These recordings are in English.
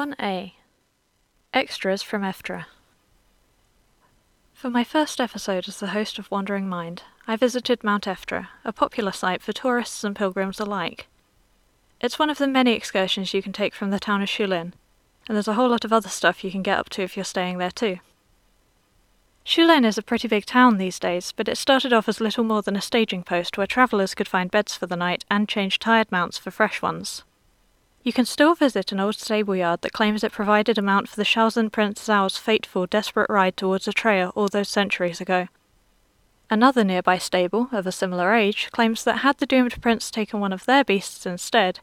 1A Extras from Eftra. For my first episode as the host of Wandering Mind, I visited Mount Eftra, a popular site for tourists and pilgrims alike. It's one of the many excursions you can take from the town of Shulin, and there's a whole lot of other stuff you can get up to if you're staying there too. Shulin is a pretty big town these days, but it started off as little more than a staging post where travellers could find beds for the night and change tired mounts for fresh ones. You can still visit an old stable yard that claims it provided a mount for the Shauzin Prince Zhao's fateful, desperate ride towards Atreia all those centuries ago. Another nearby stable, of a similar age, claims that had the doomed prince taken one of their beasts instead,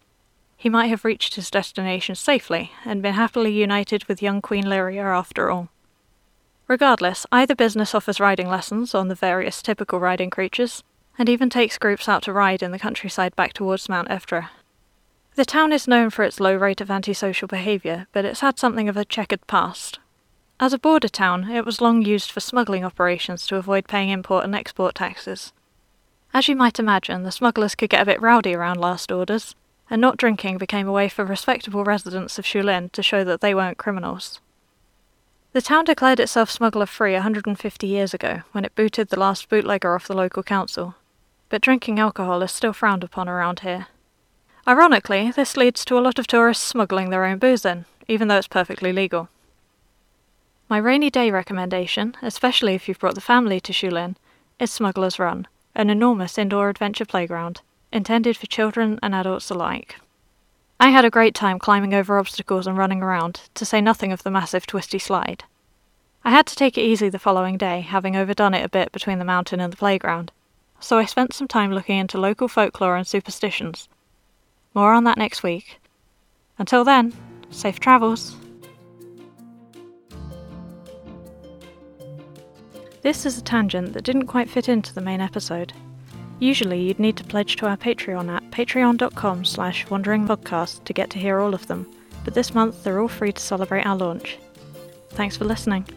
he might have reached his destination safely, and been happily united with young Queen Lyria after all. Regardless, either business offers riding lessons on the various typical riding creatures, and even takes groups out to ride in the countryside back towards Mount Eftra. The town is known for its low rate of antisocial behaviour, but it's had something of a checkered past. As a border town, it was long used for smuggling operations to avoid paying import and export taxes. As you might imagine, the smugglers could get a bit rowdy around last orders, and not drinking became a way for respectable residents of Shulin to show that they weren't criminals. The town declared itself smuggler-free 150 years ago, when it booted the last bootlegger off the local council, but drinking alcohol is still frowned upon around here. Ironically, this leads to a lot of tourists smuggling their own booze in, even though it's perfectly legal. My rainy day recommendation, especially if you've brought the family to Shulin, is Smuggler's Run, an enormous indoor adventure playground, intended for children and adults alike. I had a great time climbing over obstacles and running around, to say nothing of the massive twisty slide. I had to take it easy the following day, having overdone it a bit between the mountain and the playground, so I spent some time looking into local folklore and superstitions. More on that next week. Until then, safe travels! This is a tangent that didn't quite fit into the main episode. Usually you'd need to pledge to our Patreon at patreon.com/wanderingpodcast to get to hear all of them, but this month they're all free to celebrate our launch. Thanks for listening.